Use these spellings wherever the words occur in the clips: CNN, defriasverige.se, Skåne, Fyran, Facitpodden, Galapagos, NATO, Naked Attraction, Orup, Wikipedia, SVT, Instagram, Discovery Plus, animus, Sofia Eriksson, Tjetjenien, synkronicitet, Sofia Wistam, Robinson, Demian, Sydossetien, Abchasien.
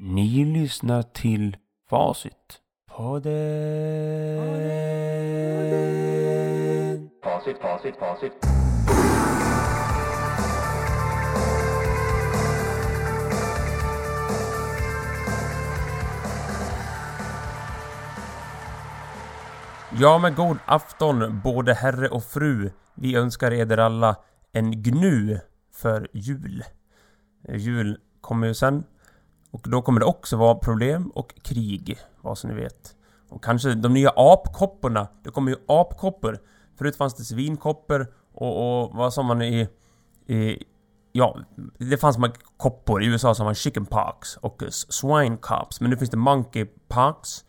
Ni lyssnar till Facitpodden. Facit. Ja, men god afton både herre och fru. Vi önskar eder alla en gnu för jul. Jul kommer ju sen. Och då kommer det också vara problem och krig, vad som ni vet. Och kanske de nya apkopporna. Det kommer ju apkoppor. Förut fanns det svinkoppor och vad sa man det fanns många koppor. I USA som var chickenpox och swinecops. Men nu finns det monkeypox,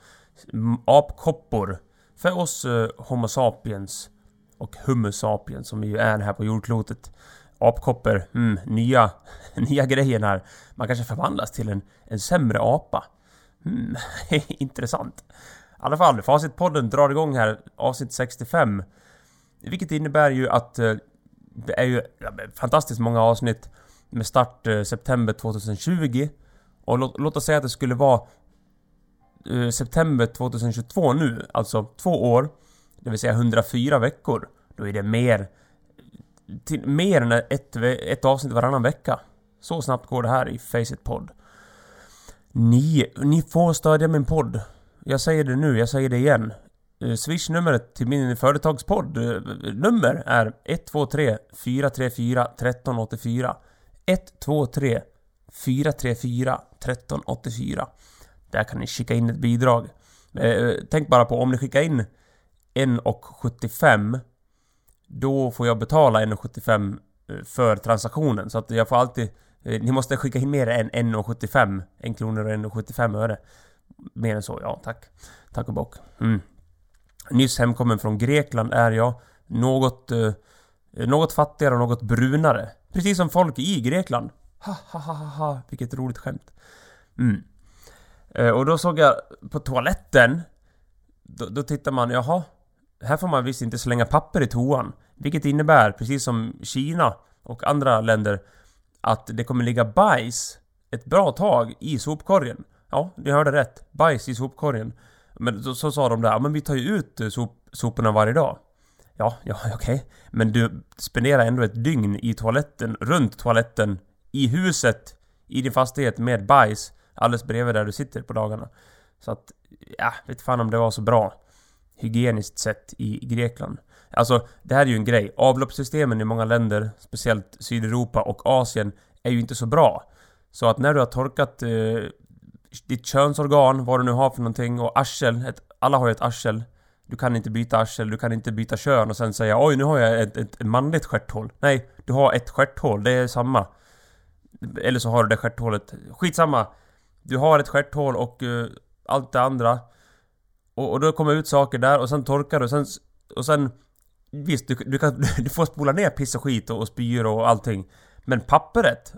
apkoppor. För oss homo sapiens och humus sapiens som ju är här på jordklotet. Apkoppor, nya grejer här. Man kanske förvandlas till en sämre apa. Intressant. I alla fall, Facitpodden drar igång här, avsnitt 65. Vilket innebär ju att det är ju fantastiskt många avsnitt med start september 2020. Och låt oss säga att det skulle vara september 2022 nu, alltså 2 år, det vill säga 104 veckor. Då är det mer än ett avsnitt varannan vecka. Så snabbt går det här i Facitpod. Ni får stödja min podd. Jag säger det nu, jag säger det igen. Swish-numret till min företagspodd nummer är 123 434 1384. 123 434 1384. Där kan ni skicka in ett bidrag. Tänk bara på om ni skickar in 1,75, då får jag betala 1,75 för transaktionen. Så att jag får alltid... Ni måste skicka in mer än 1,75. 1 kronor och 1,75 öre. Mer än så, ja, tack. Tack och bock. Nyss hemkommen från Grekland är jag. Något fattigare och något brunare. Precis som folk i Grekland. Ha. Vilket roligt skämt. Och då såg jag på toaletten. Då tittar man, jaha. Här får man visst inte slänga papper i toan. Vilket innebär, precis som Kina och andra länder, att det kommer ligga bajs ett bra tag i sopkorgen. Ja, ni hörde rätt. Bajs i sopkorgen. Men så sa de där, men vi tar ju ut soporna varje dag. Ja, okej. Men du spenderar ändå ett dygn i toaletten, runt toaletten, i huset, i din fastighet med bajs. Alldeles bredvid där du sitter på dagarna. Så att, vet fan om det var så bra. Hygieniskt sett i Grekland. Alltså, det här är ju en grej. Avloppssystemen i många länder, speciellt Sydeuropa och Asien, är ju inte så bra. Så att när du har torkat ditt könsorgan, vad du nu har för någonting, och arsel, alla har ju ett arsel. Du kan inte byta arsel, du kan inte byta kön och sen säga, oj, nu har jag ett manligt stjärthål. Nej, du har ett stjärthål, det är samma. Eller så har du det stjärthålet. Skitsamma. Du har ett stjärthål och allt det andra. Och då kommer ut saker där och sen torkar du. Och sen visst, du får spola ner piss och skit och spyr och allting. Men pappret,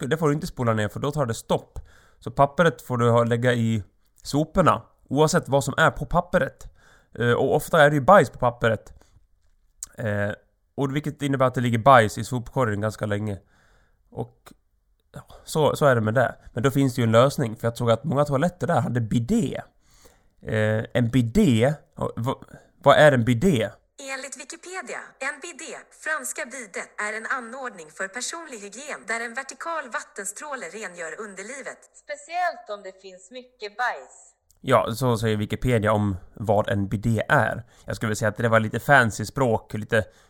det får du inte spola ner för då tar det stopp. Så pappret får du lägga i soporna. Oavsett vad som är på pappret. Och ofta är det ju bajs på pappret. Och vilket innebär att det ligger bajs i sopkorgen ganska länge. Och... Så är det med det. Men då finns det ju en lösning. För jag såg att många toaletter där hade bidé. En bidé. Vad är en bidé? Enligt Wikipedia, en bidé, franska bidet, är en anordning för personlig hygien där en vertikal vattenstråle rengör underlivet. Speciellt om det finns mycket bajs. Ja, så säger Wikipedia om vad en bidé är. Jag skulle vilja säga att det var lite fancy språk.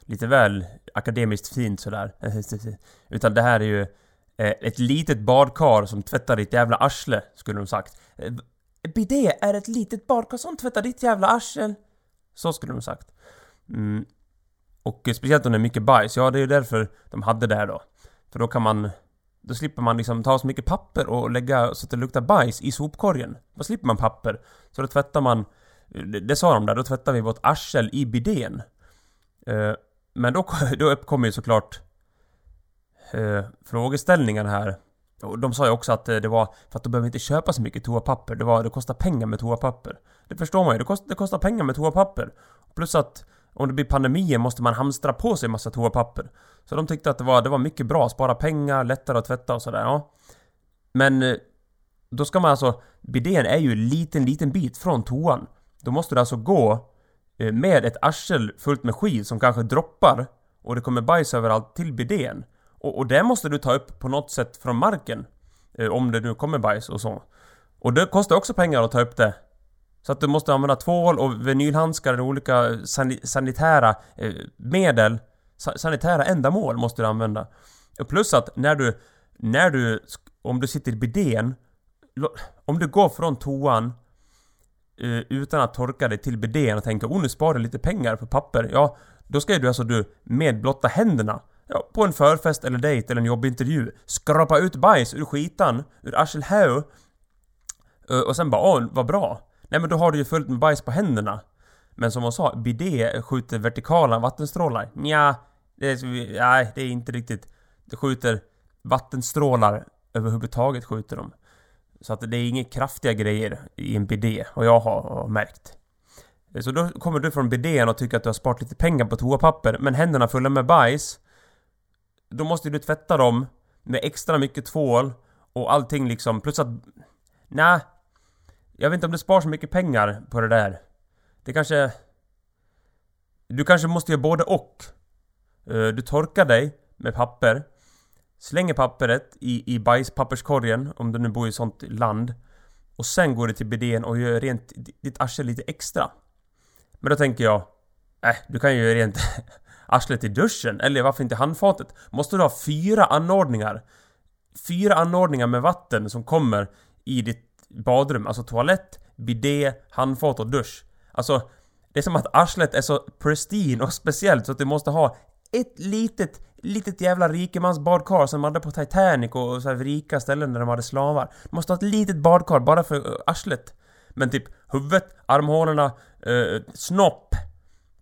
Lite väl akademiskt fint sådär. Utan det här är ju... Ett litet badkar som tvättar ditt jävla arsle, skulle de sagt. Bidé är ett litet badkar som tvättar ditt jävla arsle. Så skulle de sagt. Och speciellt om det är mycket bajs. Ja, det är ju därför de hade det här då. För då kan man... Då slipper man liksom ta så mycket papper och lägga så att det luktar bajs i sopkorgen. Då slipper man papper. Så då tvättar man... Det sa de där, då tvättar vi vårt arsel i bidén. Men då uppkommer ju såklart... frågeställningar här. Och de sa ju också att det var för att de behöver inte köpa så mycket toapapper. Det kostar pengar med toapapper. Det förstår man ju. Det kostar pengar med toapapper. Plus att om det blir pandemier måste man hamstra på sig en massa toapapper. Så de tyckte att det var mycket bra. Spara pengar, lättare att tvätta och sådär. Ja. Men Då ska man alltså, bidén är ju en liten bit från toan. Då måste du alltså gå med ett arsel fullt med skit som kanske droppar och det kommer bajs överallt till bidén. Och det måste du ta upp på något sätt från marken om det nu kommer bajs och så. Och det kostar också pengar att ta upp det. Så att du måste använda tvål och vinylhandskar och olika sanitära medel. Sanitära ändamål måste du använda. Plus att när du om du sitter i bidén, om du går från toan utan att torka dig till bidén och tänker nu sparar lite pengar för papper. Ja, då ska ju du med blotta händerna på en förfest eller dejt eller en jobbintervju skrapa ut bajs ur skitan, ur arselhäu och sen bara, vad bra. Nej, men då har du ju fullt med bajs på händerna. Men som hon sa, bidé skjuter vertikala vattenstrålar. Nej, det är inte riktigt. Det skjuter vattenstrålar överhuvudtaget skjuter de. Så att det är inga kraftiga grejer i en bidé, och jag har märkt. Så då kommer du från bidén och tycker att du har sparat lite pengar på toapapper, men händerna fulla med bajs. Då måste du tvätta dem med extra mycket tvål och allting plus att jag vet inte om det sparar så mycket pengar på det där. Det kanske... Du kanske måste göra både och. Du torkar dig med papper. Slänger pappret i bajspapperskorgen om du nu bor i sånt land. Och sen går du till bidén och gör rent ditt arsel lite extra. Men då tänker jag... du kan ju göra rent arslet i duschen. Eller varför inte handfatet? Måste du ha 4 anordningar? 4 anordningar med vatten som kommer i ditt badrum, alltså toalett, bidé, handfat och dusch. Alltså, det är som att arslet är så pristine och speciellt så att du måste ha ett litet jävla rikemans badkar som de hade på Titanic och så här rika ställen där de hade slavar. Du måste ha ett litet badkar bara för arslet. Men typ huvudet, armhålorna, snopp,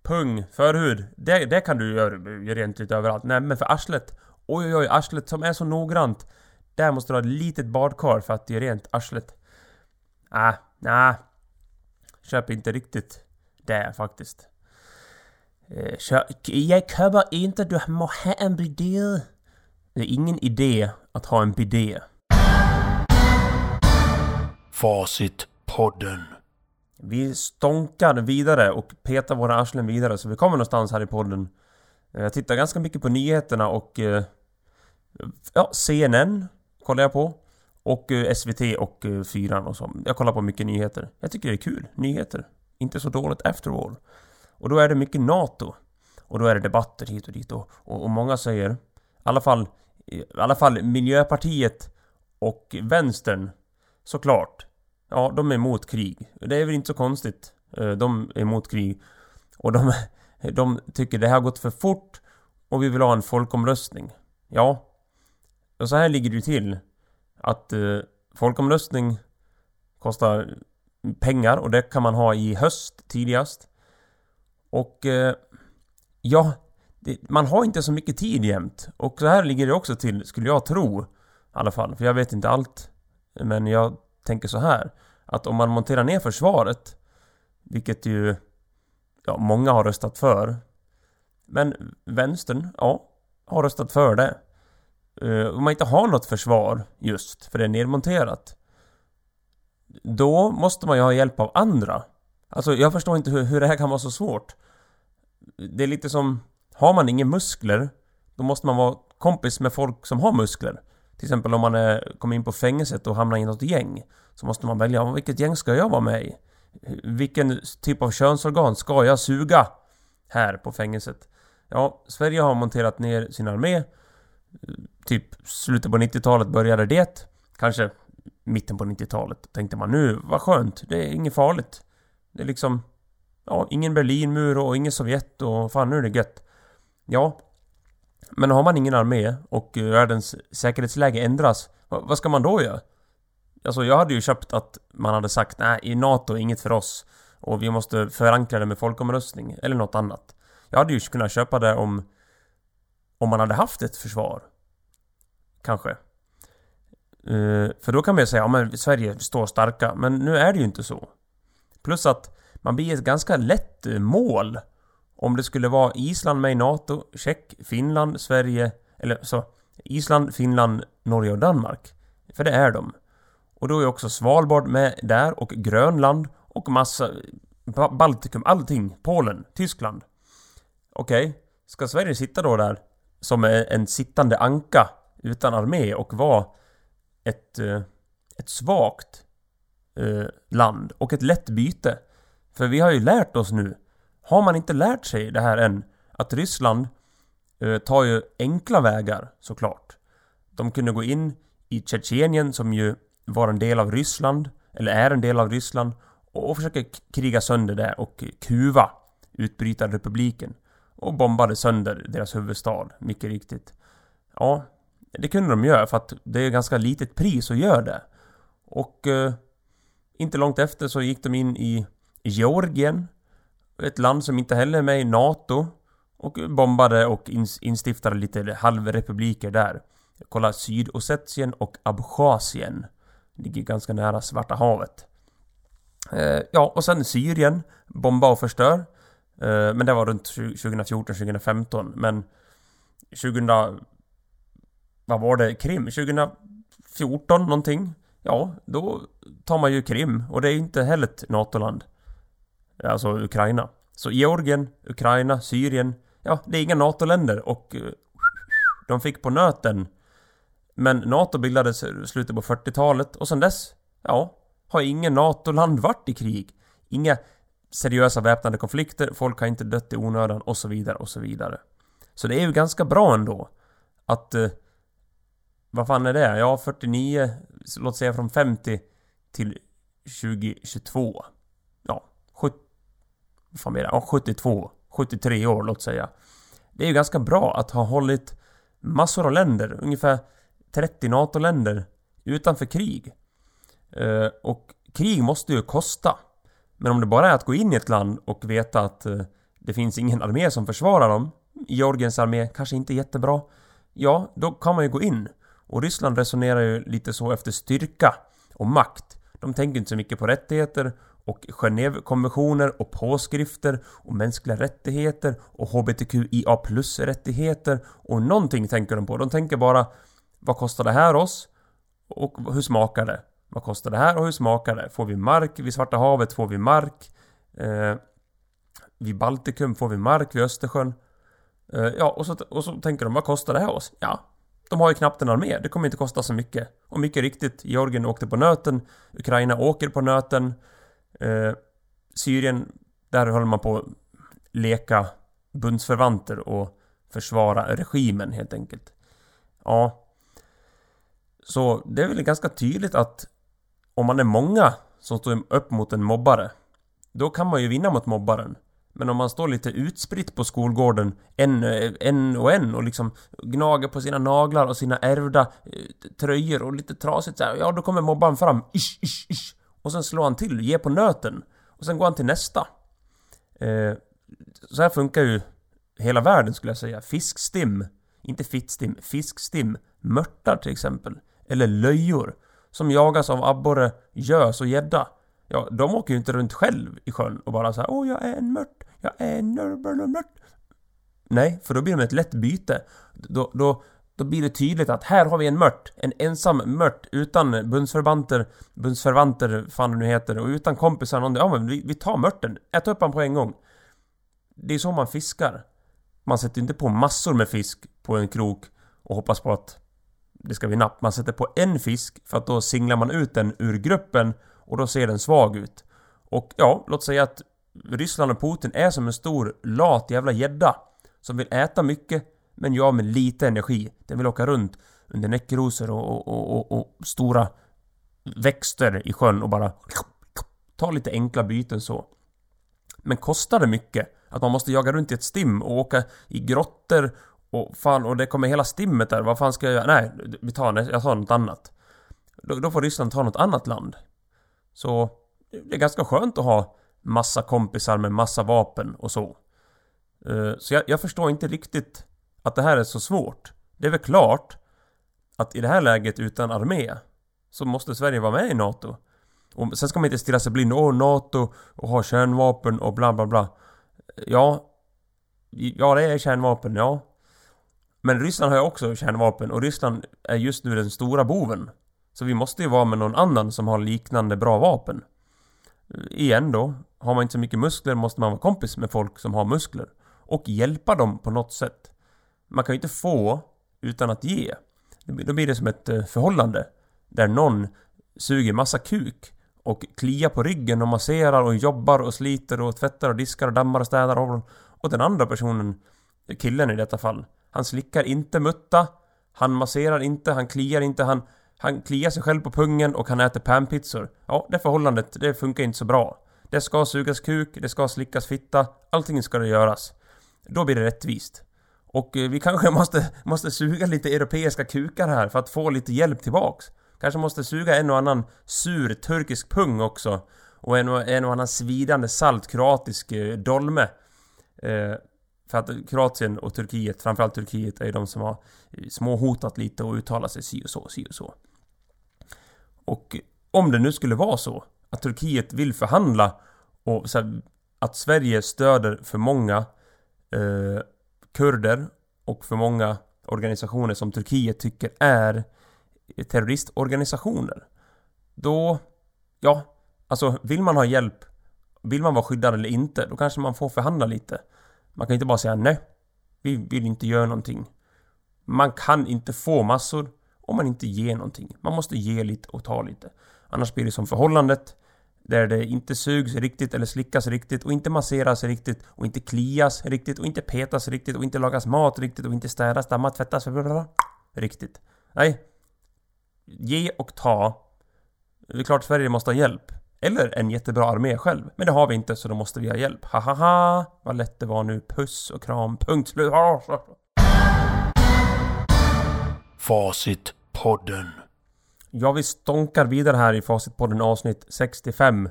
pung, förhud, det kan du göra rent lite överallt. Nej, men för arslet, oj, arslet som är så noggrant, där måste du ha ett litet badkar för att det är rent arslet. Nej, köp inte riktigt det faktiskt. Jag köper inte, du måste ha en bidé. Det är ingen idé att ha en bidé. Facitpodden. Vi stonkar vidare och petar våra arslen vidare så vi kommer någonstans här i podden. Jag tittar ganska mycket på nyheterna och CNN kollar jag på. Och SVT och Fyran och så. Jag kollar på mycket nyheter. Jag tycker det är kul. Nyheter. Inte så dåligt after all. Och då är det mycket NATO. Och då är det debatter hit och dit. Och många säger, i alla fall Miljöpartiet och Vänstern, såklart. Ja, de är emot krig. Det är väl inte så konstigt. De är emot krig. Och de tycker det här har gått för fort. Och vi vill ha en folkomröstning. Ja. Och så här ligger det till. Att folkomröstning kostar pengar och det kan man ha i höst tidigast. Och man har inte så mycket tid jämt. Och så här ligger det också till, skulle jag tro i alla fall. För jag vet inte allt. Men jag tänker så här. Att om man monterar ner försvaret, vilket ju många har röstat för. Men vänstern har röstat för det. Om man inte har något försvar just för det är nedmonterat, då måste man ju ha hjälp av andra. Alltså jag förstår inte hur det här kan vara så svårt. Det är lite som, har man inga muskler, då måste man vara kompis med folk som har muskler. Till exempel om man kommer in på fängelset och hamnar i något gäng, så måste man välja vilket gäng ska jag vara med i? Vilken typ av könsorgan ska jag suga här på fängelset? Ja, Sverige har monterat ner sin armé. Typ slutet på 90-talet började det. Kanske mitten på 90-talet tänkte man nu, vad skönt, det är inget farligt. Det är ingen Berlinmur och ingen Sovjet och fan nu är det gött. Ja, men har man ingen armé och världens säkerhetsläge ändras, vad ska man då göra? Alltså jag hade ju köpt att man hade sagt nej, i NATO inget för oss och vi måste förankra det med folkomröstning eller något annat. Jag hade ju kunnat köpa det om man hade haft ett försvar. Kanske. För då kan man ju säga att Sverige står starka. Men nu är det ju inte så. Plus att man blir ett ganska lätt mål. Om det skulle vara Island med i NATO, Tjeck, Finland, Sverige. Eller så Island, Finland, Norge och Danmark. För det är de. Och då är också Svalbard med där och Grönland och massa Baltikum, allting, Polen, Tyskland. Okej, ska Sverige sitta då där som en sittande anka utan armé och vara ett svagt land och ett lätt byte? För vi har ju lärt oss nu, har man inte lärt sig det här än, att Ryssland tar ju enkla vägar såklart. De kunde gå in i Tjetjenien som ju var en del av Ryssland, eller är en del av Ryssland, och försöker kriga sönder där och kuva utbrytarrepubliken och bombade sönder deras huvudstad, mycket riktigt. Ja, det kunde de göra för att det är ganska litet pris att göra det. Och inte långt efter så gick de in i Georgien, ett land som inte heller är med i NATO, och bombade och instiftade lite halvrepubliker där. Kolla Sydossetien och Abchasien. Ligger ganska nära Svarta havet. Ja, och sen Syrien. Bomba och förstör. Men det var runt 2014-2015. Men 2014 någonting. Ja, då tar man ju Krim. Och det är inte heller ett NATO-land. Alltså Ukraina. Så Georgien, Ukraina, Syrien. Ja, det är inga NATO-länder. Och de fick på nöten. Men NATO bildades i slutet på 40-talet. Och sen dess, ja, har ingen NATO-land varit i krig. Inga seriösa väpnade konflikter. Folk har inte dött i onödan och så vidare och så vidare. Så det är ju ganska bra ändå. Att, vad fan är det? Ja, 49, låt säga från 50 till 2022. Ja, 72, 73 år låt säga. Det är ju ganska bra att ha hållit massor av länder, ungefär 30 NATO-länder utanför krig. Och krig måste ju kosta. Men om det bara är att gå in i ett land och veta att det finns ingen armé som försvarar dem, Georgiens armé kanske inte är jättebra, ja, då kan man ju gå in. Och Ryssland resonerar ju lite så efter styrka och makt. De tänker inte så mycket på rättigheter och Genèvekonventioner och påskrifter och mänskliga rättigheter och hbtqia+-rättigheter och någonting tänker de på. De tänker bara, vad kostar det här oss? Och hur smakar det? Vad kostar det här och hur smakar det? Får vi mark? Vid Svarta havet får vi mark. Vid Baltikum får vi mark. Vid Östersjön. Ja, och så tänker de, vad kostar det här oss? Ja, de har ju knappt en armé. Det kommer inte kosta så mycket. Och mycket riktigt, Georgien åkte på nöten. Ukraina åker på nöten. Syrien, där håller man på att leka bundsförvanter och försvara regimen helt enkelt. Ja. Så det är väl ganska tydligt att om man är många som står upp mot en mobbare, då kan man ju vinna mot mobbaren. Men om man står lite utspritt på skolgården en och liksom gnager på sina naglar och sina ärvda tröjor och lite trasigt så här, ja, då kommer mobbaren fram ish, och sen slår han till, ger på nöten och sen går han till nästa. Så här funkar ju hela världen skulle jag säga. Fiskstim, inte fittstim, fiskstim, mörtar till exempel. Eller löjor som jagas av abborre, gös och gädda. Ja, de åker ju inte runt själv i sjön och bara så här, jag är en mört, jag är en mört. Nej, för då blir de ett lätt byte. Då blir det tydligt att här har vi en mört, en ensam mört utan bundsförvanter fan det nu heter, och utan kompisar någon. Ja, men vi tar mörten, äter upp han på en gång. Det är så man fiskar. Man sätter inte på massor med fisk på en krok och hoppas på att det ska bli napp. Man sätter på en fisk för att då singlar man ut den ur gruppen och då ser den svag ut. Och ja, låt säga att Ryssland och Putin är som en stor lat jävla gädda som vill äta mycket men gör med lite energi. Den vill åka runt under näckrosor och stora växter i sjön och bara ta lite enkla byten så. Men kostar det mycket att man måste jaga runt i ett stim och åka i grottor och det kommer hela stimmet där. Vad fan ska jag göra? Nej, jag tar något annat. Då får Ryssland ta något annat land. Så det är ganska skönt att ha massa kompisar med massa vapen och så. Så jag förstår inte riktigt att det här är så svårt. Det är väl klart att i det här läget utan armé så måste Sverige vara med i NATO. Och sen ska man inte stirra sig blind. NATO och ha kärnvapen och bla bla bla. Ja, det är kärnvapen, ja. Men Ryssland har ju också kärnvapen och Ryssland är just nu den stora boven. Så vi måste ju vara med någon annan som har liknande bra vapen. Igen då, har man inte så mycket muskler måste man vara kompis med folk som har muskler. Och hjälpa dem på något sätt. Man kan ju inte få utan att ge. Då blir det som ett förhållande. Där någon suger massa kuk och kliar på ryggen och masserar och jobbar och sliter och tvättar och diskar och dammar och städar. Och den andra personen, killen i detta fall, han slickar inte mutta. Han masserar inte, han kliar inte, han kliar sig själv på pungen och han äter panpizzor. Ja, det förhållandet, det funkar inte så bra. Det ska sugas kuk, det ska slickas fitta, allting ska det göras. Då blir det rättvist. Och vi kanske måste suga lite europeiska kukar här för att få lite hjälp tillbaks. Kanske måste suga en och annan sur turkisk pung också. Och en och annan svidande saltkroatisk dolme. För att Kroatien och Turkiet, framförallt Turkiet, är de som har småhotat lite och uttalat sig si och så, si och så. Och om det nu skulle vara så att Turkiet vill förhandla och så här, att Sverige stöder för många kurder och för många organisationer som Turkiet tycker är terroristorganisationer. Då, ja, alltså vill man ha hjälp, vill man vara skyddad eller inte, då kanske man får förhandla lite. Man kan inte bara säga nej, vi vill inte göra någonting. Man kan inte få massor om man inte ger någonting. Man måste ge lite och ta lite. Annars blir det som förhållandet där det inte sugs riktigt eller slickas riktigt och inte masseras riktigt och inte klias riktigt och inte petas riktigt och inte lagas mat riktigt och inte städas, damma, tvättas riktigt. Nej, ge och ta. Det är klart Sverige måste ha hjälp. Eller en jättebra armé själv. Men det har vi inte så då måste vi ha hjälp. Hahaha, vad lätt det var nu. Puss och kram, punkt slut. Facitpodden. Ja, vi stonkar vidare här i Facitpodden avsnitt 65.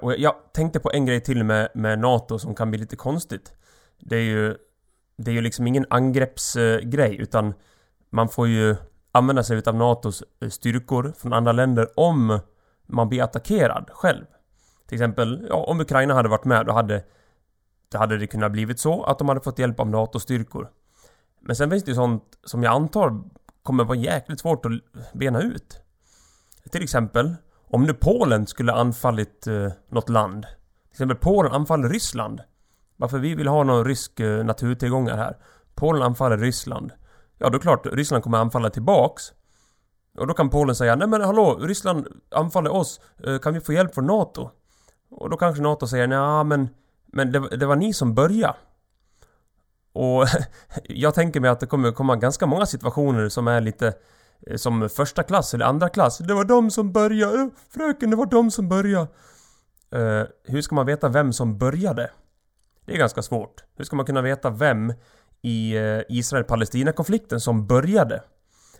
Och jag tänkte på en grej till med NATO som kan bli lite konstigt. Det är ju liksom ingen angreppsgrej utan man får ju använda sig av NATOs styrkor från andra länder om man blir attackerad själv. Till exempel, ja, om Ukraina hade varit med, då hade det kunnat blivit så att de hade fått hjälp av NATO-styrkor. Men sen finns det ju sånt som jag antar kommer vara jäkligt svårt att bena ut. Till exempel, om nu Polen skulle anfallit något land. Till exempel Polen anfaller Ryssland. Varför vi vill ha någon rysk naturtillgångar här. Polen anfaller Ryssland. Ja, då är klart, Ryssland kommer anfalla tillbaks. Och då kan Polen säga, nej men hallå, Ryssland anfaller oss, kan vi få hjälp från NATO? Och då kanske NATO säger, nej men det var ni som började. Och jag tänker mig att det kommer komma ganska många situationer som är lite som första klass eller andra klass. Det var de som började, fröken, det var de som började. Hur ska man veta vem som började? Det är ganska svårt. Hur ska man kunna veta vem i Israel-Palestina-konflikten som började?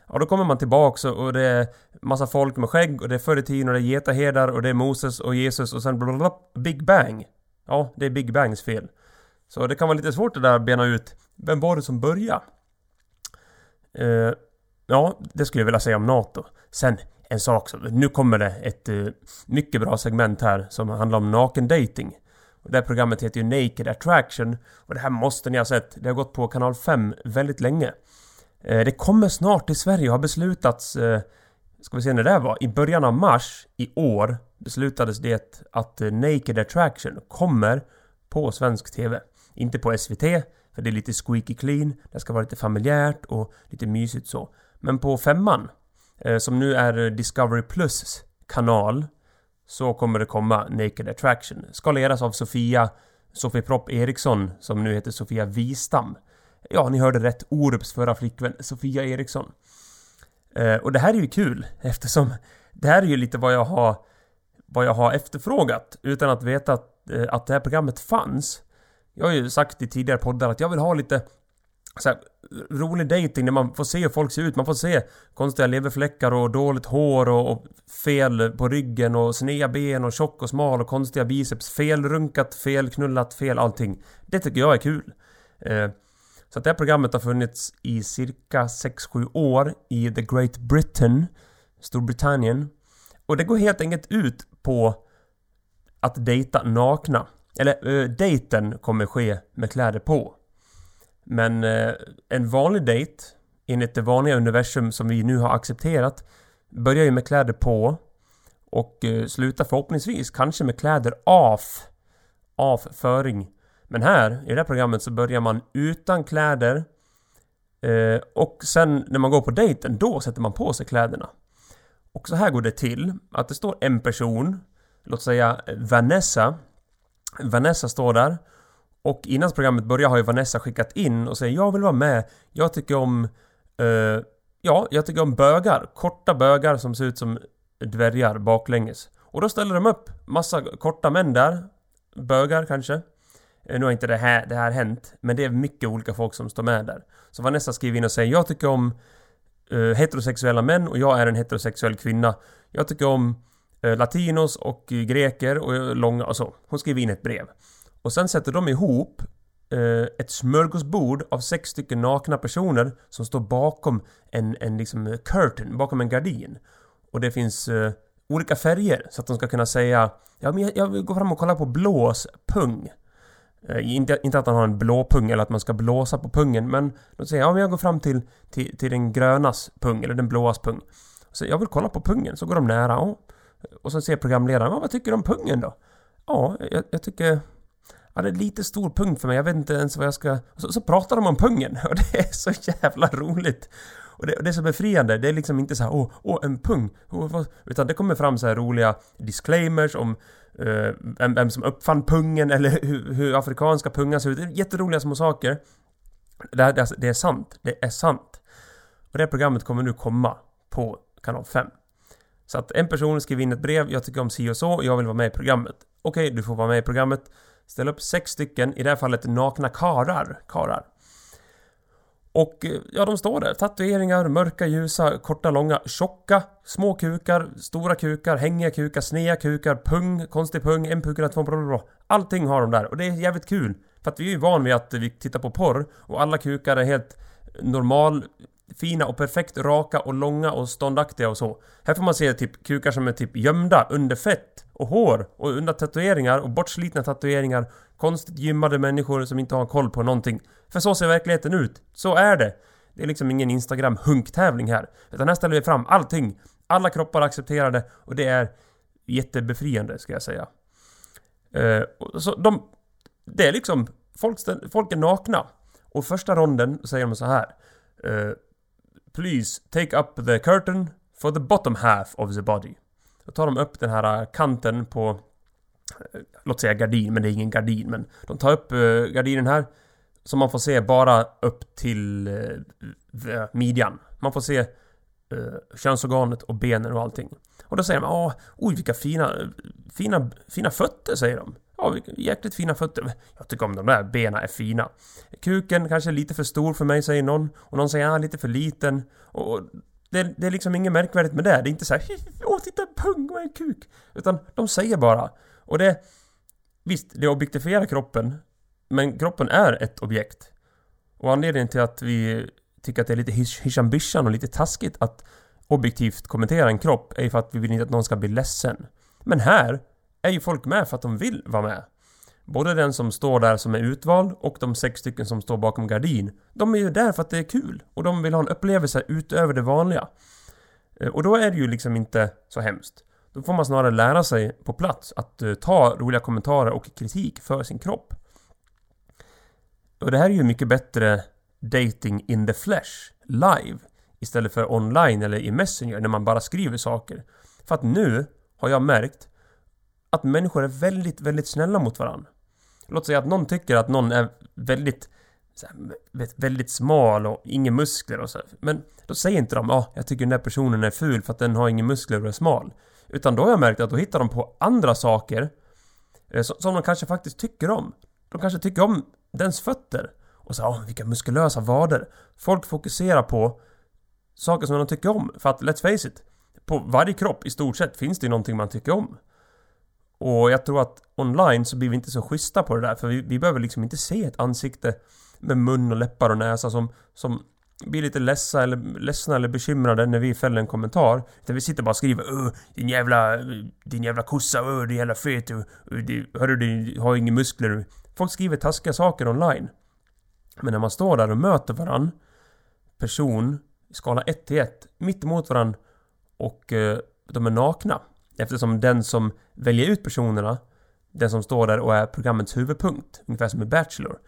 Ja, då kommer man tillbaka och det är massa folk med skägg och det är förr i tiden och det är getaherdar och det är Moses och Jesus och sen blablabla, Big Bang. Ja, det är Big Bangs fel. Så det kan vara lite svårt det där att bena ut. Vem var det som började? Ja, det skulle jag vilja säga om NATO. Sen en sak som, nu kommer det ett mycket bra segment här som handlar om naken dating. Och det här programmet heter ju Naked Attraction och det här måste ni ha sett. Det har gått på kanal 5 väldigt länge. Det kommer snart till Sverige och har beslutats, ska vi se när det var, i början av mars i år beslutades det att Naked Attraction kommer på svensk tv. Inte på SVT, för det är lite squeaky clean, det ska vara lite familjärt och lite mysigt så. Men på 5:an, som nu är Discovery Plus kanal, så kommer det komma Naked Attraction. Ska ledas av Sofia Eriksson, som nu heter Sofia Wistam. Ja, ni hörde rätt. Orups förra flickvän, Sofia Eriksson. Och det här är ju kul eftersom det här är ju lite vad jag har efterfrågat utan att veta att det här programmet fanns. Jag har ju sagt i tidigare poddar att jag vill ha lite så här, rolig dating där man får se hur folk ser ut. Man får se konstiga leverfläckar och dåligt hår och fel på ryggen och sneda ben och tjock och smal och konstiga biceps. Felrunkat, felknullat, fel allting. Det tycker jag är kul. Så att det här programmet har funnits i cirka 6-7 år i The Great Britain, Storbritannien. Och det går helt enkelt ut på att dejta nakna. Eller dejten kommer ske med kläder på. Men en vanlig dejt enligt det vanliga universum som vi nu har accepterat börjar ju med kläder på och slutar förhoppningsvis kanske med kläder av. Avföring. Men här, i det här programmet, så börjar man utan kläder. Och sen när man går på dejten, då sätter man på sig kläderna. Och så här går det till. Att det står en person. Låt säga Vanessa. Vanessa står där. Och innan programmet börjar har ju Vanessa skickat in och säger: jag vill vara med. Jag tycker om... Jag tycker om bögar. Korta bögar som ser ut som dvärgar baklänges. Och då ställer de upp massa korta män där. Bögar kanske. Nu har inte det här hänt. Men det är mycket olika folk som står med där. Så Vanessa skriver in och säger: jag tycker om heterosexuella män och jag är en heterosexuell kvinna. Jag tycker om latinos och greker och långa och så. Hon skriver in ett brev. Och sen sätter de ihop ett smörgåsbord av 6 stycken nakna personer som står bakom en liksom curtain, bakom en gardin. Och det finns olika färger så att de ska kunna säga: ja, men jag vill gå fram och kolla på blås pung. Inte att han har en blå pung eller att man ska blåsa på pungen, men de säger: ja, men jag går fram till den grönas pung eller den blåas pung. Så jag vill kolla på pungen, så går de nära och sen ser programledaren: vad tycker du om pungen då? Ja, jag tycker... Ja, det är lite stor pung för mig. Jag vet inte ens vad jag ska... Så pratar de om pungen. Och det är så jävla roligt. Och det är så befriande. Det är liksom inte så här: en pung. Utan det kommer fram så här roliga disclaimers om vem som uppfann pungen. Eller hur afrikanska pungar ser ut. Det är jätteroliga små saker. Det är sant. Det är sant. Och det här programmet kommer nu komma på kanal 5. Så att en person skriver in ett brev: jag tycker om si och så. Jag vill vara med i programmet. Okej, du får vara med i programmet. Ställ upp 6 stycken, i det här fallet nakna karar. Och ja, de står där. Tatueringar, mörka, ljusa, korta, långa, tjocka, små kukar, stora kukar, hängiga kukar, snea kukar, pung, konstig pung, en pukar, två, blablabla. Allting har de där. Och det är jävligt kul. För att vi är ju van vid att vi tittar på porr. Och alla kukar är helt normal, fina och perfekt raka och långa och ståndaktiga och så. Här får man se typ kukar som är typ gömda under fett och hår och under tatueringar och bortslitna tatueringar, konstigt gymmade människor som inte har koll på någonting. För så ser verkligheten ut. Så är det. Det är liksom ingen Instagram hunktävling här. Utan här ställer vi fram allting. Alla kroppar accepterade och det är jättebefriande, ska jag säga. Det är liksom folk är nakna. Och första ronden säger de så här: please take up the curtain for the bottom half of the body. Då tar de upp den här kanten på, låt säga gardin, men det är ingen gardin, men de tar upp gardinen här så man får se bara upp till midjan. Man får se könsorganet och benen och allting. Och då säger de: oj, vilka fina fötter, säger de. Ja, jäkligt fina fötter. Jag tycker om de där, benen är fina. Kuken kanske är lite för stor för mig, säger någon. Och någon säger: lite för liten. Och det är liksom inget märkvärdigt med det. Det är inte så här: titta, en pung och en kuk. Utan de säger bara. Och det, visst, det objektifierar kroppen. Men kroppen är ett objekt. Och anledningen till att vi tycker att det är lite hischambischan och lite taskigt att objektivt kommentera en kropp är för att vi vill inte att någon ska bli ledsen. Men här är ju folk med för att de vill vara med. Både den som står där som är utvald och de 6 stycken som står bakom gardin. De är ju där för att det är kul. Och de vill ha en upplevelse utöver det vanliga. Och då är det ju liksom inte så hemskt. Då får man snarare lära sig på plats att ta roliga kommentarer och kritik för sin kropp. Och det här är ju mycket bättre dating in the flesh, live. Istället för online eller i Messenger när man bara skriver saker. För att nu har jag märkt att människor är väldigt, väldigt snälla mot varandra. Låt säga att någon tycker att någon är väldigt, så här, väldigt smal och inga muskler och så här. Men då säger inte de: jag tycker den där personen är ful för att den har inga muskler och är smal. Utan då har jag märkt att då hittar de på andra saker som de kanske faktiskt tycker om. De kanske tycker om dens fötter. Och så vilka muskulösa vader. Folk fokuserar på saker som de tycker om. För att, let's face it, på varje kropp i stort sett finns det ju någonting man tycker om. Och jag tror att online så blir vi inte så schyssta på det där. För vi behöver liksom inte se ett ansikte med mun och läppar och näsa som blir lite ledsna eller bekymrade när vi fäller en kommentar. Utan vi sitter bara och skriver: din jävla kossa, din jävla fet, hörru, du har inga muskler. Folk skriver taskiga saker online. Men när man står där och möter varann, person, skala 1 till 1, mitt emot varann och de är nakna. Eftersom den som väljer ut personerna, den som står där och är programmets huvudpunkt, ungefär som i Bachelor,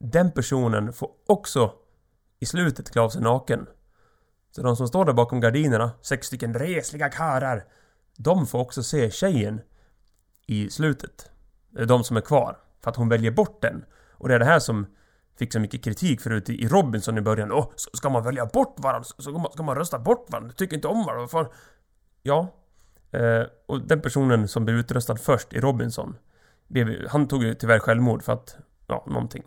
den personen får också i slutet klä av sig naken. Så de som står där bakom gardinerna, 6 stycken resliga karar, de får också se tjejen i slutet. De som är kvar, för att hon väljer bort den. Och det är det här som fick så mycket kritik förut i Robinson i början. Åh, ska man välja bort varandra? Ska man rösta bort varandra? Tycker inte om varandra? Varför? Ja. Och den personen som blev utröstad först i Robinson, han tog ju tyvärr självmord för att, ja, någonting.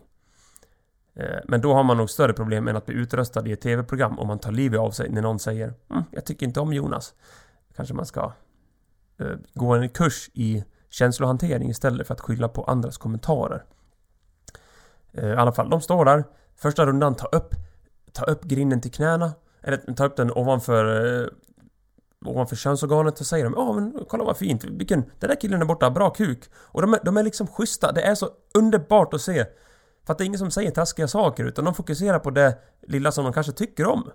Men då har man nog större problem än att bli utröstad i ett tv-program om man tar livet av sig när någon säger jag tycker inte om Jonas. Kanske man ska gå en kurs i känslohantering istället för att skylla på andras kommentarer. I alla fall, de står där. Första rundan, ta upp grinden till knäna. Eller ta upp den ovanför könsorganet och säger de, men kolla vad fint. Vilken, den där killen är borta, bra kuk. Och de är liksom schyssta. Det är så underbart att se. För att det är ingen som säger taskiga saker, utan de fokuserar på det lilla som de kanske tycker om.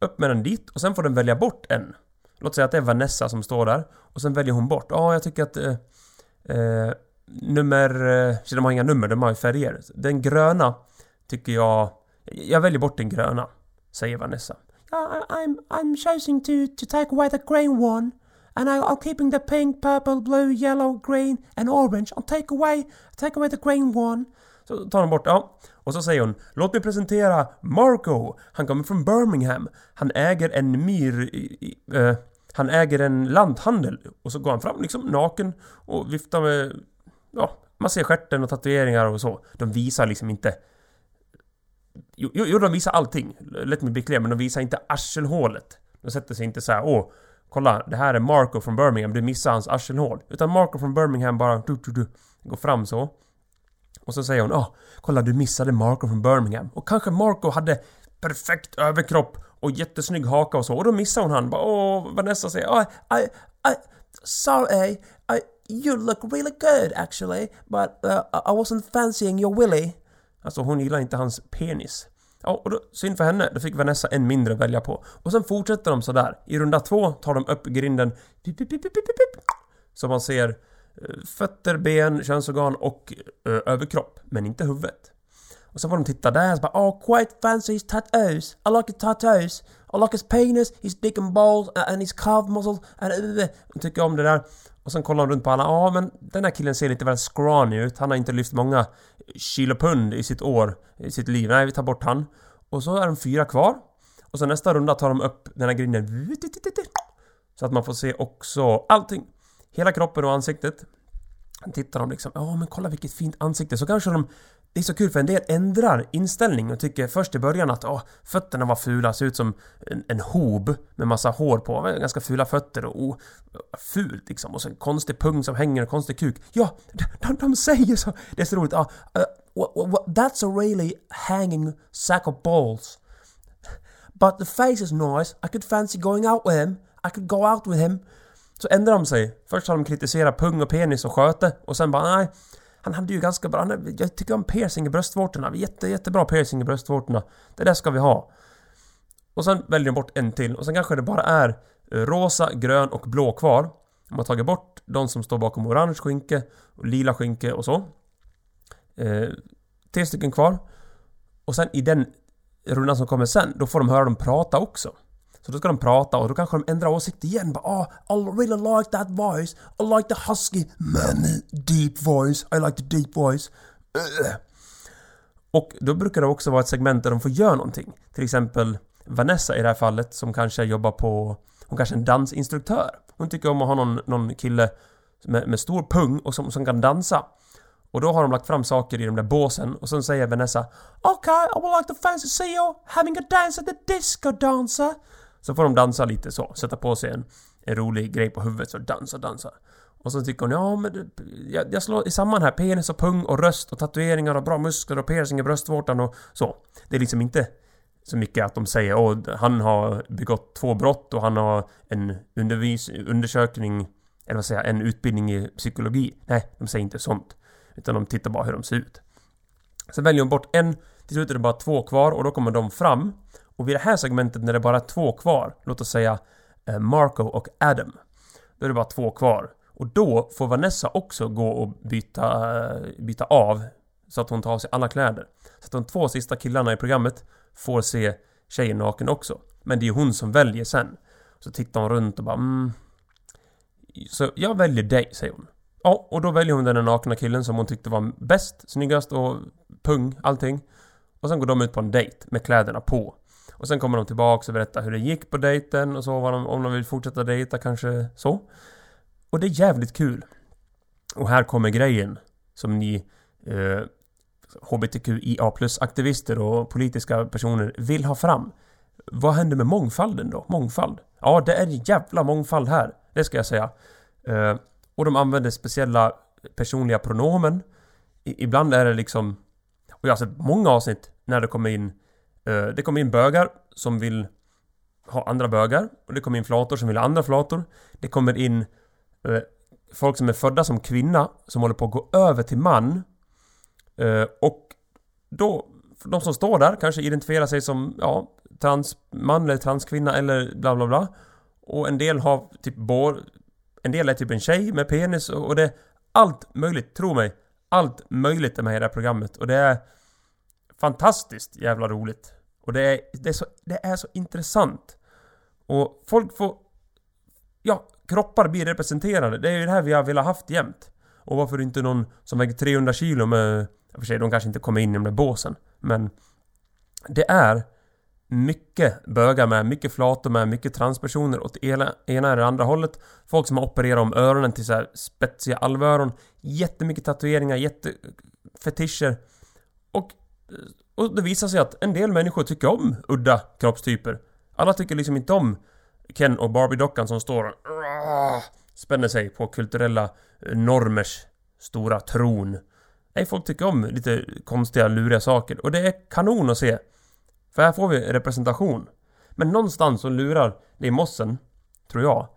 Upp med den dit och sen får den välja bort en. Låt säga att det är Vanessa som står där och sen väljer hon bort. Jag tycker att de har inga nummer, de har ju färger. Den gröna tycker jag väljer bort den gröna, säger Vanessa. I'm choosing to take away the green one. And I'm keeping the pink, purple, blue, yellow, green and orange. I'll take away the green one. Så tar hon bort, Och så säger hon, låt mig presentera Marco. Han kommer från Birmingham. Han äger en han äger en lanthandel. Och så går han fram liksom naken och viftar med, man ser stjärten och tatueringar och så. De visar liksom inte, de visar allting. Let me be clear, men de visar inte arselhålet. De sätter sig inte så här, kolla, det här är Marco från Birmingham, du missar hans arselhål. Utan Marco från Birmingham bara går fram så. Och så säger hon, kolla, du missade Marco från Birmingham. Och kanske Marco hade perfekt överkropp och jättesnygg haka och så. Och då missar hon han. Vanessa säger, sorry, you look really good actually. But I wasn't fancying your willy. Alltså hon gillar inte hans penis. Och då, synd för henne, då fick Vanessa en mindre välja på. Och sen fortsätter de sådär. I runda 2 tar de upp grinden. Så man ser fötter, ben, könsorgan och överkropp, men inte huvudet. Och så får de titta där och så bara, quite fancy his tattoos. I like his tattoos. I like his penis, his dick and balls and his calf muscles. De tycker om det där. Och sen kollar de runt på alla. Men den här killen ser lite väl scrawny ut. Han har inte lyft många kilopund i sitt liv. Nej, vi tar bort han. Och så är de 4 kvar. Och så nästa runda tar de upp den här grinden. Så att man får se också allting. Hela kroppen och ansiktet. Tittar de liksom, men kolla vilket fint ansikte. Så kanske det är så kul för en del ändrar inställning och tycker först i början att fötterna var fula, ser ut som en hob med massa hår på. Ganska fula fötter och fult liksom. Och så en konstig pung som hänger och konstig kuk. Ja, de säger så. Det är så roligt. That's a really hanging sack of balls. But the face is nice. I could fancy going out with him. I could go out with him. Så ändrar de sig. Först har de kritiserat pung och penis och sköte. Och sen bara, nej, han hade ju ganska bra. Jag tycker om piercing i bröstvårtorna. Jättebra piercing i bröstvårtorna. Det där ska vi ha. Och sen väljer de bort en till. Och sen kanske det bara är rosa, grön och blå kvar. De har tagit bort de som står bakom orange skynke och lila skynke och så. 3 stycken kvar. Och sen i den rundan som kommer sen, då får de höra dem prata också. Så då ska de prata och då kanske de ändrar åsikt igen. I really like that voice. I like the husky, man, deep voice. I like the deep voice. Och då brukar det också vara ett segment där de får göra någonting. Till exempel Vanessa i det här fallet, som kanske jobbar på, hon kanske är en dansinstruktör. Hon tycker om att ha någon kille med stor pung och som kan dansa. Och då har de lagt fram saker i de där båsen. Och sen säger Vanessa, okay, I would like to fancy see you having a dance at the disco dancer. Så får de dansa lite så. Sätta på sig en rolig grej på huvudet. Så dansa. Och så tycker hon, men jag slår i samman här. Penis och pung och röst och tatueringar och bra muskler och piercing i bröstvårtan och så. Det är liksom inte så mycket att de säger, han har begått 2 brott och han har en undersökning, eller vad säger jag, en utbildning i psykologi. Nej, de säger inte sånt. Utan de tittar bara hur de ser ut. Sen väljer de bort en. Till slut är det bara 2 kvar och då kommer de fram. Och vid det här segmentet när det bara är 2 kvar, låt oss säga Marco och Adam. Då är det bara 2 kvar. Och då får Vanessa också gå och byta av så att hon tar av sig alla kläder. Så att de 2 sista killarna i programmet får se tjejen naken också. Men det är hon som väljer sen. Så tittar hon runt och bara... Så jag väljer dig, säger hon. Ja, och då väljer hon den nakna killen som hon tyckte var bäst, snyggast och pung, allting. Och sen går de ut på en dejt med kläderna på. Och sen kommer de tillbaka och berättar hur det gick på dejten och så, om de vill fortsätta dejta, kanske så. Och det är jävligt kul. Och här kommer grejen som ni HBTQIA+-aktivister och politiska personer vill ha fram. Vad händer med mångfalden då? Mångfald. Ja, det är jävla mångfald här. Det ska jag säga. Och de använder speciella personliga pronomen. Ibland är det liksom... Och jag har sett många avsnitt när det kommer in... Det kommer in bögar som vill ha andra bögar. Och det kommer in flator som vill ha andra flator. Det kommer in folk som är födda som kvinna som håller på att gå över till man. Och då... De som står där kanske identifierar sig som transman eller transkvinna eller bla bla bla. Och en del har typ en del är typ en tjej med penis och det är allt möjligt, tro mig. Allt möjligt med det här programmet och det är fantastiskt jävla roligt. Och det är så intressant. Och folk får kroppar blir representerade. Det är ju det här vi har velat haft jämt. Och varför inte någon som väger 300 kilo med... För sig, de kanske inte kommer in i den där båsen. Men det är mycket bögar med, mycket flator med, mycket transpersoner åt ena eller det andra hållet. Folk som har opererat om öronen till så här spetsiga alvöron. Jättemycket tatueringar, jättefetischer. Och det visar sig att en del människor tycker om udda kroppstyper. Alla tycker liksom inte om Ken och Barbie-dockan som står och spänner sig på kulturella normers stora tron. Nej, folk tycker om lite konstiga, luriga saker. Och det är kanon att se. För här får vi representation. Men någonstans så lurar det i mossen, tror jag,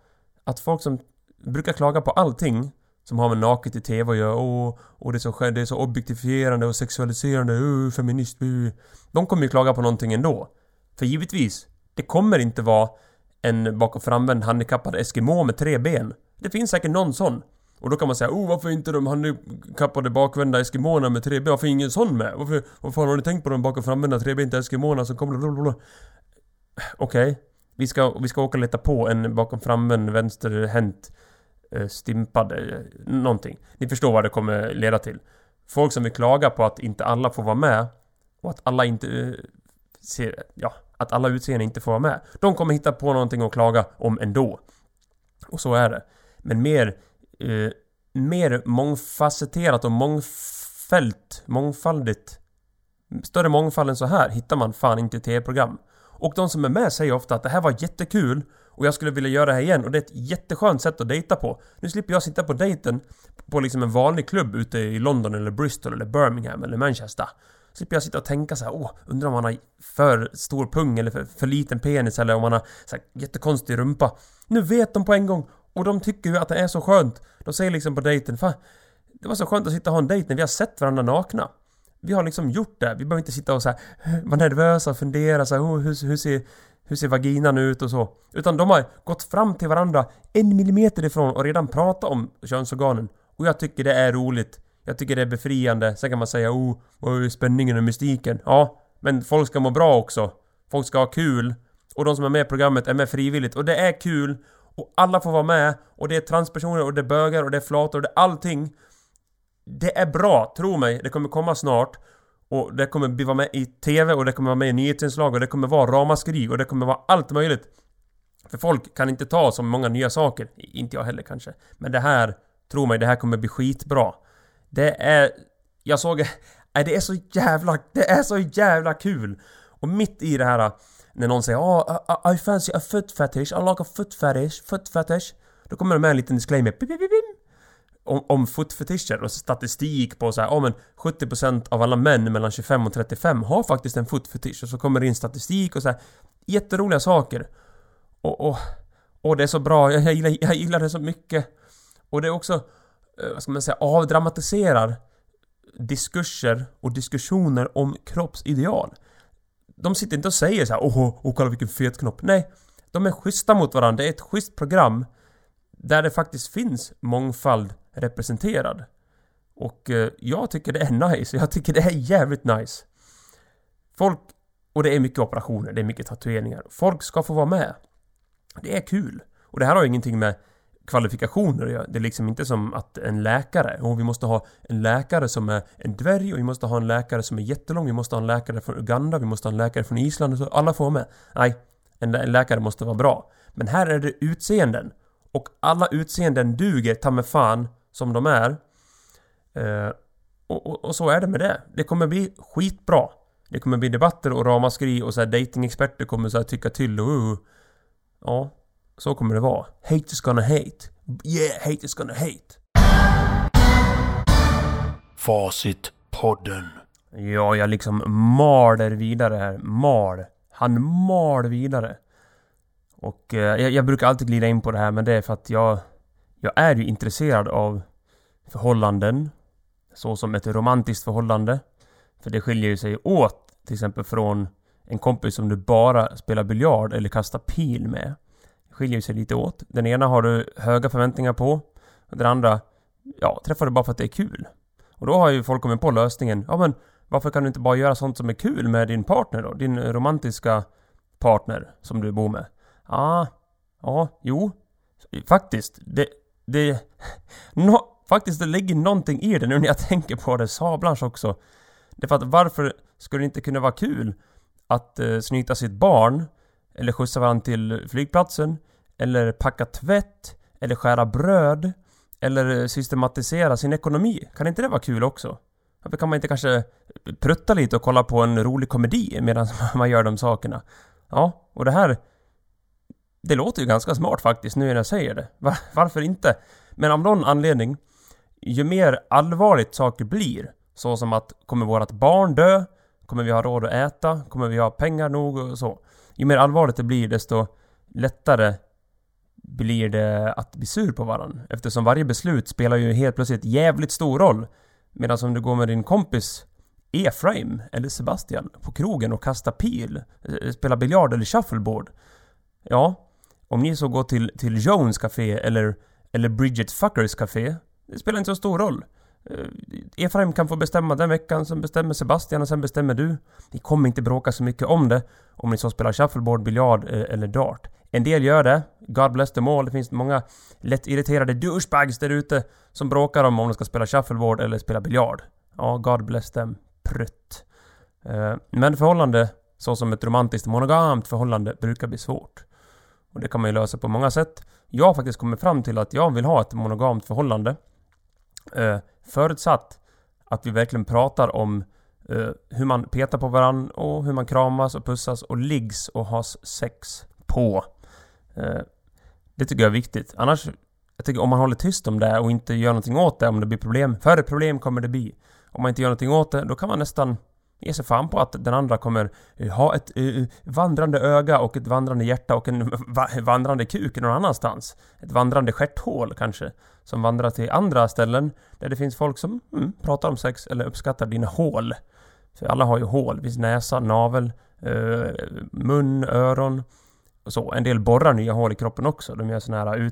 att folk som brukar klaga på allting som har med naket i tv och gör och det är så objektifierande och sexualiserande, feminist, de kommer ju klaga på någonting ändå. För givetvis, det kommer inte vara en bak- och framvänd handikappad eskimo med 3 ben. Det finns säkert någon sån. Och då kan man säga, varför inte de handikappade bakvända eskimonerna med 3B? Varför ingen sån med? Varför har ni tänkt på de bak- och framvända 3B-inte eskimonerna som kommer... Okej. Vi ska åka och leta på en bak- och framvänd vänsterhänt stimpade någonting. Ni förstår vad det kommer leda till. Folk som vill klaga på att inte alla får vara med och att alla inte... att alla utseende inte får vara med. De kommer hitta på någonting att klaga om ändå. Och så är det. Men mer mångfacetterat och mångfaldigt, större mångfald än så här hittar man fan inte i tv-program. Och de som är med säger ofta att det här var jättekul och jag skulle vilja göra det här igen, och det är ett jätteskönt sätt att dejta på. Nu slipper jag sitta på dejten på liksom en vanlig klubb ute i London eller Bristol eller Birmingham eller Manchester. Slipper jag sitta och tänka så här, undrar om man har för stor pung eller för liten penis eller om man har så här jättekonstig rumpa. Nu vet de på en gång. Och de tycker ju att det är så skönt. De säger liksom på dejten, fan, det var så skönt att sitta och ha en dejt när vi har sett varandra nakna. Vi har liksom gjort det. Vi behöver inte sitta och så här, vara nervösa och fundera så här, hur ser vaginan ut och så. Utan de har gått fram till varandra 1 millimeter ifrån och redan pratat om könsorganen. Och jag tycker det är roligt. Jag tycker det är befriande. Sen kan man säga, vad är spänningen och mystiken? Ja, men folk ska må bra också. Folk ska ha kul. Och de som är med i programmet är med frivilligt. Och det är kul. Och alla får vara med. Och det är transpersoner och det är bögar och det är flator och det är allting. Det är bra, tro mig. Det kommer komma snart. Och det kommer vara med i tv och det kommer vara med i nyhetsinslag och det kommer vara ramaskrig och det kommer vara allt möjligt. För folk kan inte ta så många nya saker. Inte jag heller kanske. Men det här, tro mig, det här kommer bli skitbra. Det är så jävla kul. Och mitt i det här... När någon säger, I fancy a foot fetish, I like a foot fetish. Då kommer det med en liten disclaimer om foot fetisher och statistik på så här, men 70% av alla män mellan 25 och 35 har faktiskt en foot fetish. Och så kommer det in statistik och så här, jätteroliga saker. Och det är så bra, jag gillar det så mycket. Och det är också, vad ska man säga, avdramatiserar diskurser och diskussioner om kroppsideal. De sitter inte och säger så här, kolla vilken fet knopp. Nej, De är schyssta mot varandra. Det är ett schysst program där det faktiskt finns mångfald representerad. Och jag tycker det är nice. Jag tycker det är jävligt nice. Folk, och det är mycket operationer, det är mycket tatueringar. Folk ska få vara med. Det är kul. Och det här har ju ingenting med kvalifikationer. Det är liksom inte som att en läkare, och vi måste ha en läkare som är en dvärg, och vi måste ha en läkare som är jättelång, vi måste ha en läkare från Uganda, vi måste ha en läkare från Island, och så alla får med. Nej, en läkare måste vara bra. Men här är det utseenden. Och alla utseenden duger, ta med fan, som de är. Och så är det med det. Det kommer bli skitbra. Det kommer bli debatter och ramaskri, och så här datingexperter kommer så här tycka till. Ja, så kommer det vara. Hate is gonna hate. Yeah, hate is gonna hate. Facitpodden. Ja, jag liksom maler vidare här. Han mal vidare. Och jag brukar alltid glida in på det här, men det är för att jag är ju intresserad av förhållanden, så som ett romantiskt förhållande. För det skiljer ju sig åt, till exempel från en kompis som du bara spelar biljard eller kastar pil med. Det skiljer ju sig lite åt. Den ena har du höga förväntningar på, och den andra, ja, träffar du bara för att det är kul. Och då har ju folk kommit på lösningen, ja men varför kan du inte bara göra sånt som är kul med din partner då? Din romantiska partner som du bor med. Jo. Faktiskt, faktiskt det ligger någonting i det nu när jag tänker på det. Sablans också. Det är för att varför skulle det inte kunna vara kul att snyta sitt barn, eller skjutsa varandra till flygplatsen, eller packa tvätt, eller skära bröd, eller systematisera sin ekonomi? Kan inte det vara kul också? Varför kan man inte kanske prutta lite och kolla på en rolig komedi medan man gör de sakerna? Ja, och det här, det låter ju ganska smart faktiskt nu när jag säger det. Varför inte? Men av någon anledning, ju mer allvarligt saker blir, så som att kommer vårt barn dö, kommer vi ha råd att äta, kommer vi ha pengar nog och så. Ju mer allvarligt det blir, desto lättare blir det att bli sur på varandra. Eftersom varje beslut spelar ju helt plötsligt jävligt stor roll. Medan om du går med din kompis Efraim eller Sebastian på krogen och kastar pil, spelar biljard eller shuffleboard. Ja, om ni så går till Jones Café eller Bridget Fuckers Café, det spelar inte så stor roll. Efraim kan få bestämma den veckan, sen bestämmer Sebastian och sen bestämmer du. Ni kommer inte bråka så mycket om det om ni så spelar shuffleboard, biljard eller dart. En del gör det, God bless them all. Det finns många lätt irriterade douchebags där ute som bråkar om de ska spela shuffleboard eller spela biljard. Ja, God bless them, prutt. Men förhållande, så som ett romantiskt monogamt förhållande, brukar bli svårt. Och det kan man ju lösa på många sätt. Jag har faktiskt kommit fram till att jag vill ha ett monogamt förhållande. Förutsatt att vi verkligen pratar om hur man petar på varann, och hur man kramas och pussas och liggs och has sex på. Det tycker jag är viktigt. Annars, jag tycker om man håller tyst om det och inte gör någonting åt det, om det blir problem, för problem kommer det bli. Om man inte gör någonting åt det, då kan man nästan ge sig fan på att den andra kommer ha ett vandrande öga och ett vandrande hjärta och en vandrande kuk någon annanstans. Ett vandrande stjärthål kanske, som vandrar till andra ställen där det finns folk som pratar om sex eller uppskattar dina hål. För alla har ju hål, visst, näsa, navel, mun, öron och så. En del borrar nya hål i kroppen också. De gör såna här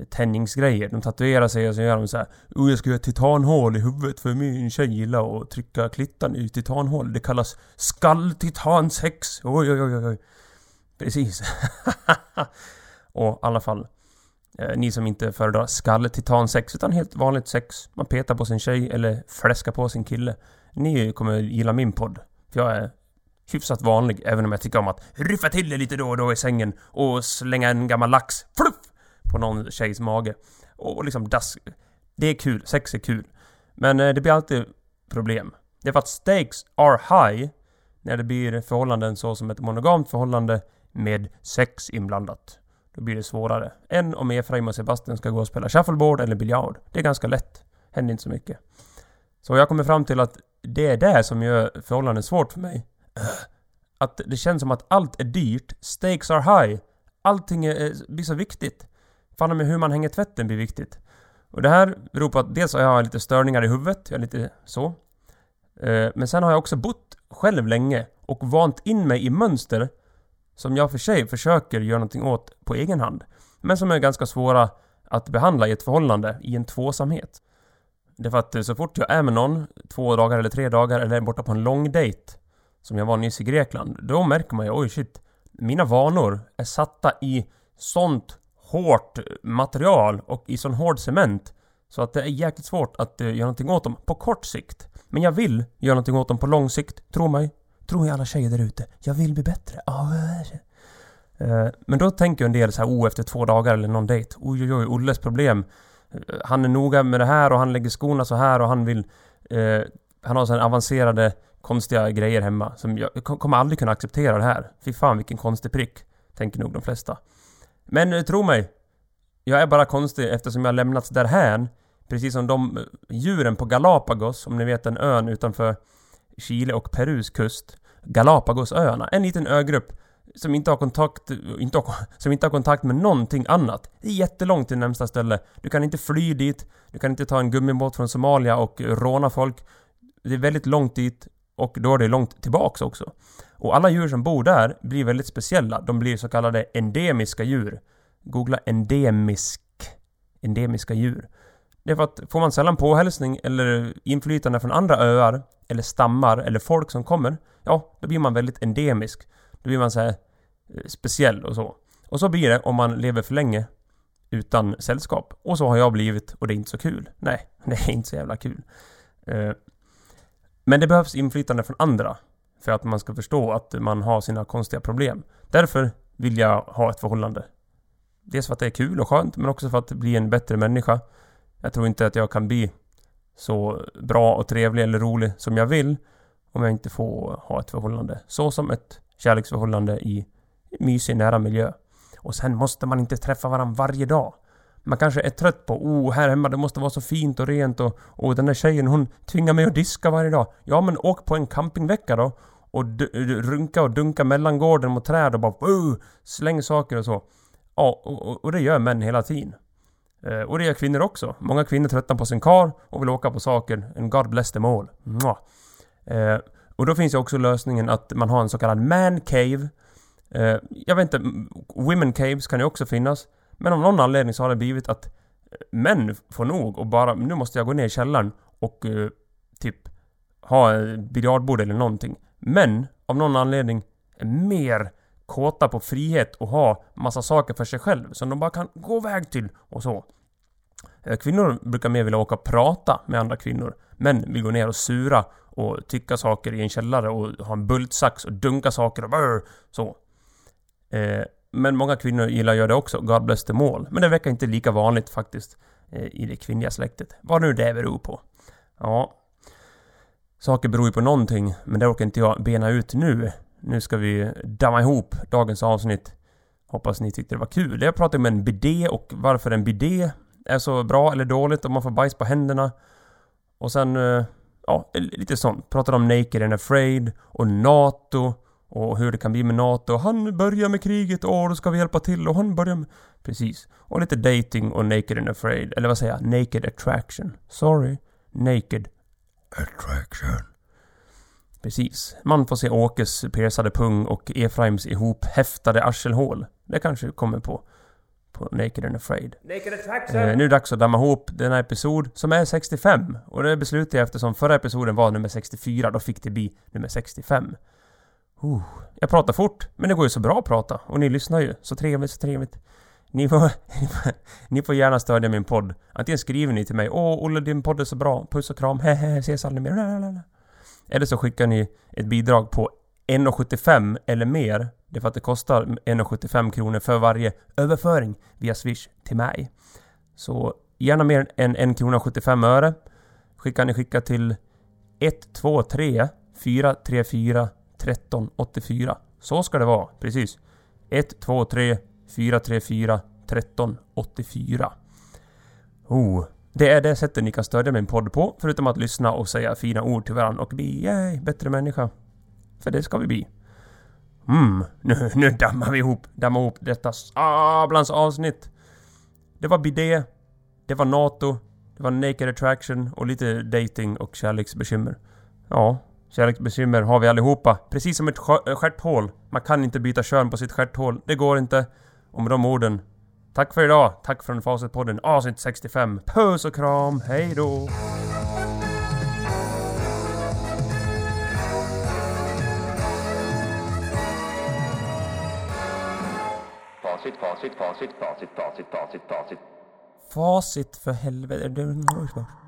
uttänningsgrejer. De tatuerar sig och så gör de så här: jag ska göra titanhål i huvudet för min tjej gillar och trycka klittan i titanhål. Det kallas skalltitansex. Oj, oj, oj, oj. Precis. Och i alla fall, ni som inte föredrar skalltitansex utan helt vanligt sex, man petar på sin tjej eller fläskar på sin kille, ni kommer gilla min podd. För jag är hyfsat vanlig, även om jag tycker om att ruffa till det lite då och då i sängen och slänga en gammal lax på någon tjejs mage. Och liksom dask. Det är kul, sex är kul. Men det blir alltid problem. Det är för att stakes are high när det blir förhållanden så som ett monogamt förhållande med sex inblandat. Då blir det svårare än om Efraim och Sebastian ska gå och spela shuffleboard eller biljard. Det är ganska lätt. Händer inte så mycket. Så jag kommer fram till att det är det som gör förhållanden svårt för mig. Att det känns som att allt är dyrt. Stakes are high. Allting blir så viktigt. Fan, med hur man hänger tvätten blir viktigt. Och det här beror på att dels har jag lite störningar i huvudet. Jag är lite så. Men sen har jag också bott själv länge och vant in mig i mönster som jag för sig försöker göra någonting åt på egen hand, men som är ganska svåra att behandla i ett förhållande, i en tvåsamhet. Det är för att så fort jag är med någon 2 dagar eller 3 dagar eller borta på en lång dejt, som jag var nyss i Grekland, då märker man ju, oj shit, mina vanor är satta i sånt hårt material och i sån hård cement så att det är jäkligt svårt att göra någonting åt dem på kort sikt. Men jag vill göra någonting åt dem på lång sikt, tro mig. Tror jag alla tjejer där ute. Jag vill bli bättre. Men då tänker jag en del så här, efter 2 dagar eller någon dejt. Oj, Olles problem. Han är noga med det här och han lägger skorna så här och han vill... Han har så här avancerade, konstiga grejer hemma. Som jag kommer aldrig kunna acceptera det här. Fy fan, vilken konstig prick. Tänker nog de flesta. Men tro mig. Jag är bara konstig eftersom jag har lämnats därhän. Precis som de djuren på Galapagos. Om ni vet, en ön utanför Chile och Perus kust, Galapagosöarna, en liten ögrupp som inte har kontakt med någonting annat. Det är jättelångt till nästa ställe. Du kan inte fly dit, du kan inte ta en gummibåt från Somalia och råna folk. Det är väldigt långt dit och då är det långt tillbaks också. Och alla djur som bor där blir väldigt speciella. De blir så kallade endemiska djur. Googla endemiska djur. Det är för att får man sällan påhälsning eller inflytande från andra öar eller stammar eller folk som kommer, då blir man väldigt endemisk. Då blir man så här speciell och så. Och så blir det om man lever för länge utan sällskap. Och så har jag blivit, och det är inte så kul. Nej, det är inte så jävla kul. Men det behövs inflytande från andra för att man ska förstå att man har sina konstiga problem. Därför vill jag ha ett förhållande. Dels för att det är kul och skönt, men också för att bli en bättre människa. Jag tror inte att jag kan bli så bra och trevlig eller rolig som jag vill om jag inte får ha ett förhållande. Så som ett kärleksförhållande i mysig nära miljö. Och sen måste man inte träffa varandra varje dag. Man kanske är trött på, här hemma det måste vara så fint och rent och den där tjejen hon tvingar mig att diska varje dag. Ja, men åk på en campingvecka då och runka och dunka mellan gården mot träd och bara släng saker och så. Ja, och det gör män hela tiden. Och det gör kvinnor också. Många kvinnor tröttnar på sin karl och vill åka på saker. And God bless them all. Och då finns ju också lösningen att man har en så kallad man cave. Jag vet inte, women caves kan ju också finnas. Men om någon anledning så har det blivit att män får nog och bara, nu måste jag gå ner i källaren och typ ha biljardbord eller någonting. Men av någon anledning är mer kåta på frihet och ha massa saker för sig själv som de bara kan gå väg till och så. Kvinnor brukar mer vilja åka och prata med andra kvinnor. Män vill gå ner och sura och tycka saker i en källare och ha en bultsax och dunka saker och så. Men många kvinnor gillar att göra det också. God bless them all. Men det verkar inte lika vanligt faktiskt i det kvinnliga släktet. Vad nu det beror på. Ja. Saker beror ju på någonting, men det orkar inte jag bena ut nu. Nu ska vi damma ihop dagens avsnitt. Hoppas ni tyckte det var kul. Jag pratade om en bidé och varför en bidé är så bra eller dåligt om man får bajs på händerna. Och sen, lite sånt. Pratade om Naked and Afraid och NATO och hur det kan bli med NATO. Han börjar med kriget och då ska vi hjälpa till och han börjar med... Precis. Och lite dating och Naked and Afraid. Eller vad säger jag? Naked Attraction. Sorry. Naked Attraction. Precis. Man får se Åkes persade pung och Efraims ihophäftade arselhål. Det kanske kommer på Naked and Afraid. Nu är dags att damma ihop den här episod som är 65. Och det beslutar jag eftersom förra episoden var nummer 64. Då fick det bli nummer 65. Jag pratar fort, men det går ju så bra att prata. Och ni lyssnar ju. Så trevligt, så trevligt. Ni får gärna stödja min podd. Antingen skriver ni till mig. Olle, din podd är så bra. Puss och kram. Hehe, ses aldrig mer. Eller så skickar ni ett bidrag på 1,75 eller mer. Det är för att det kostar 1,75 kronor för varje överföring via Swish till mig. Så gärna mer än 1,75 öre. Skicka till 123 434 1384. Så ska det vara, precis. 123 434 1384. Det är det sättet ni kan stödja min podd på, förutom att lyssna och säga fina ord till varandra och bli bättre människa. För det ska vi bli. Nu dammar vi ihop. Dammar ihop detta sablans avsnitt. Det var bidé. Det var NATO. Det var Naked Attraction och lite dating och kärleksbekymmer. Ja, Kärleksbekymmer har vi allihopa. Precis som ett stjärthål. Man kan inte byta kön på sitt stjärthål. Det går inte. Och med de orden, tack för idag. Tack från Facitpodden avsnitt 65. Puss och kram. Hej då. Facit för helvete.